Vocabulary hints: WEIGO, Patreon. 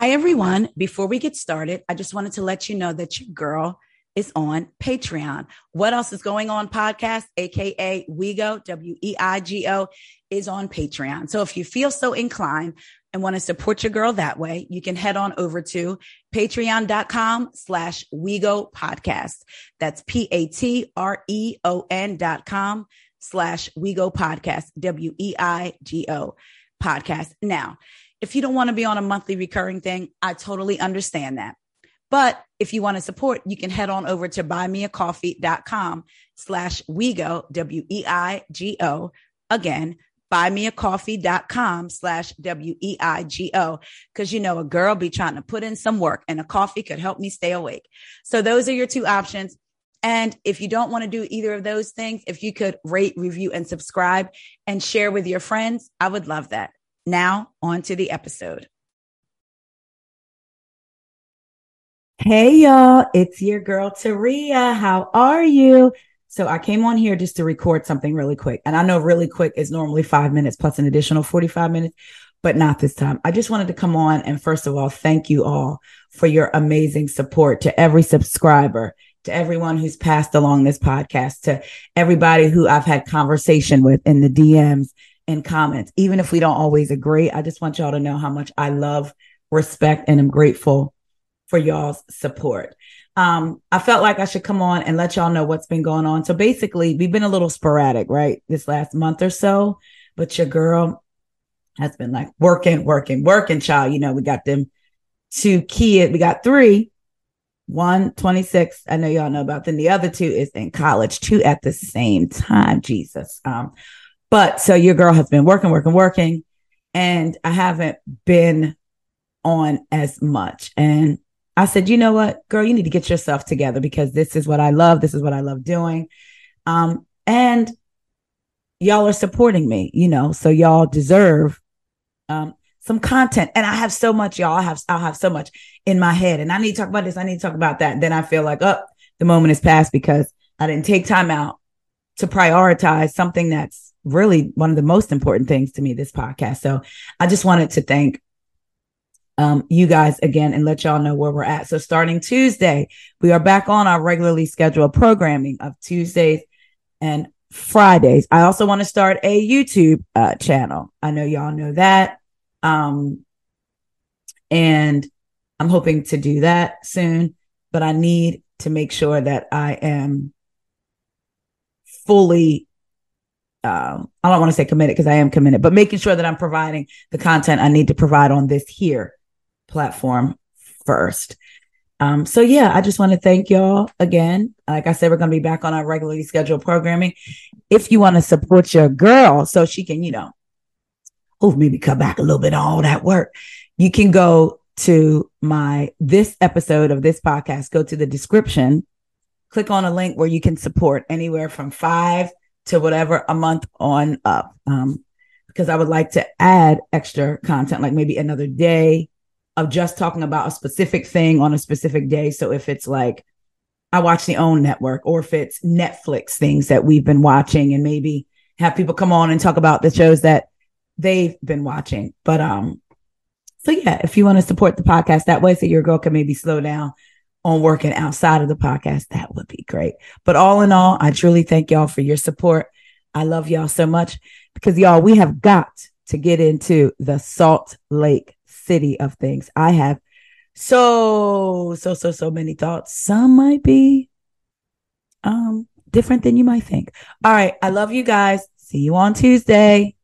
Hi, everyone. Before we get started, I just wanted to let you know that your girl is on Patreon. What Else Is Going On podcast, aka WEIGO, WEIGO, is on Patreon. So if you feel so inclined and want to support your girl that way, you can head on over to patreon.com/WEIGO podcast. That's patreon.com/WEIGO podcast, WEIGO podcast. Now, if you don't want to be on a monthly recurring thing, I totally understand that. But if you want to support, you can head on over to buymeacoffee.com/WEIGO, WEIGO. Again, buymeacoffee.com/WEIGO. Cause you know, a girl be trying to put in some work and a coffee could help me stay awake. So those are your two options. And if you don't want to do either of those things, if you could rate, review, and subscribe and share with your friends, I would love that. Now on to the episode. Hey, y'all, it's your girl, Taria. How are you? So I came on here just to record something really quick. And I know really quick is normally 5 minutes plus an additional 45 minutes, but not this time. I just wanted to come on. And first of all, thank you all for your amazing support, to every subscriber, to everyone who's passed along this podcast, to everybody who I've had conversation with in the DMs and comments. Even if we don't always agree, I just want y'all to know how much I love, respect, and I'm grateful for y'all's support. I felt like I should come on and let y'all know what's been going on. So basically, we've been a little sporadic, right? This last month or so, but your girl has been like working, child. You know, we got them two kids. We got three, one, 26. I know y'all know about them. The other two is in college, two at the same time. Jesus. But so your girl has been working, and I haven't been on as much. And I said, you know what, girl, you need to get yourself together, because this is what I love. This is what I love doing. And y'all are supporting me, you know, so y'all deserve some content. And I have so much, y'all. I'll have so much in my head, and I need to talk about this. I need to talk about that. And then I feel like, oh, the moment is past because I didn't take time out to prioritize something that's really one of the most important things to me, this podcast. So I just wanted to thank you guys again and let y'all know where we're at. So starting Tuesday, we are back on our regularly scheduled programming of Tuesdays and Fridays. I also want to start a YouTube channel. I know y'all know that. And I'm hoping to do that soon, but I need to make sure that I am fully I don't want to say committed, because I am committed, but making sure that I'm providing the content I need to provide on this here platform first. So yeah, I just want to thank y'all again. Like I said, we're going to be back on our regularly scheduled programming. If you want to support your girl so she can, you know, maybe cut back a little bit on all that work, you can go to this episode of this podcast, go to the description, click on a link where you can support anywhere from $5 to whatever a month on up. Because I would like to add extra content, like maybe another day of just talking about a specific thing on a specific day. So if it's like, I watch the OWN Network, or if it's Netflix things that we've been watching, and maybe have people come on and talk about the shows that they've been watching. But, so yeah, if you want to support the podcast that way, so your girl can maybe slow down on working outside of the podcast, that would be great. But all in all, I truly thank y'all for your support. I love y'all so much, because y'all, we have got to get into the Salt Lake City of things. I have so many thoughts. Some might be different than you might think. All right. I love you guys. See you on Tuesday.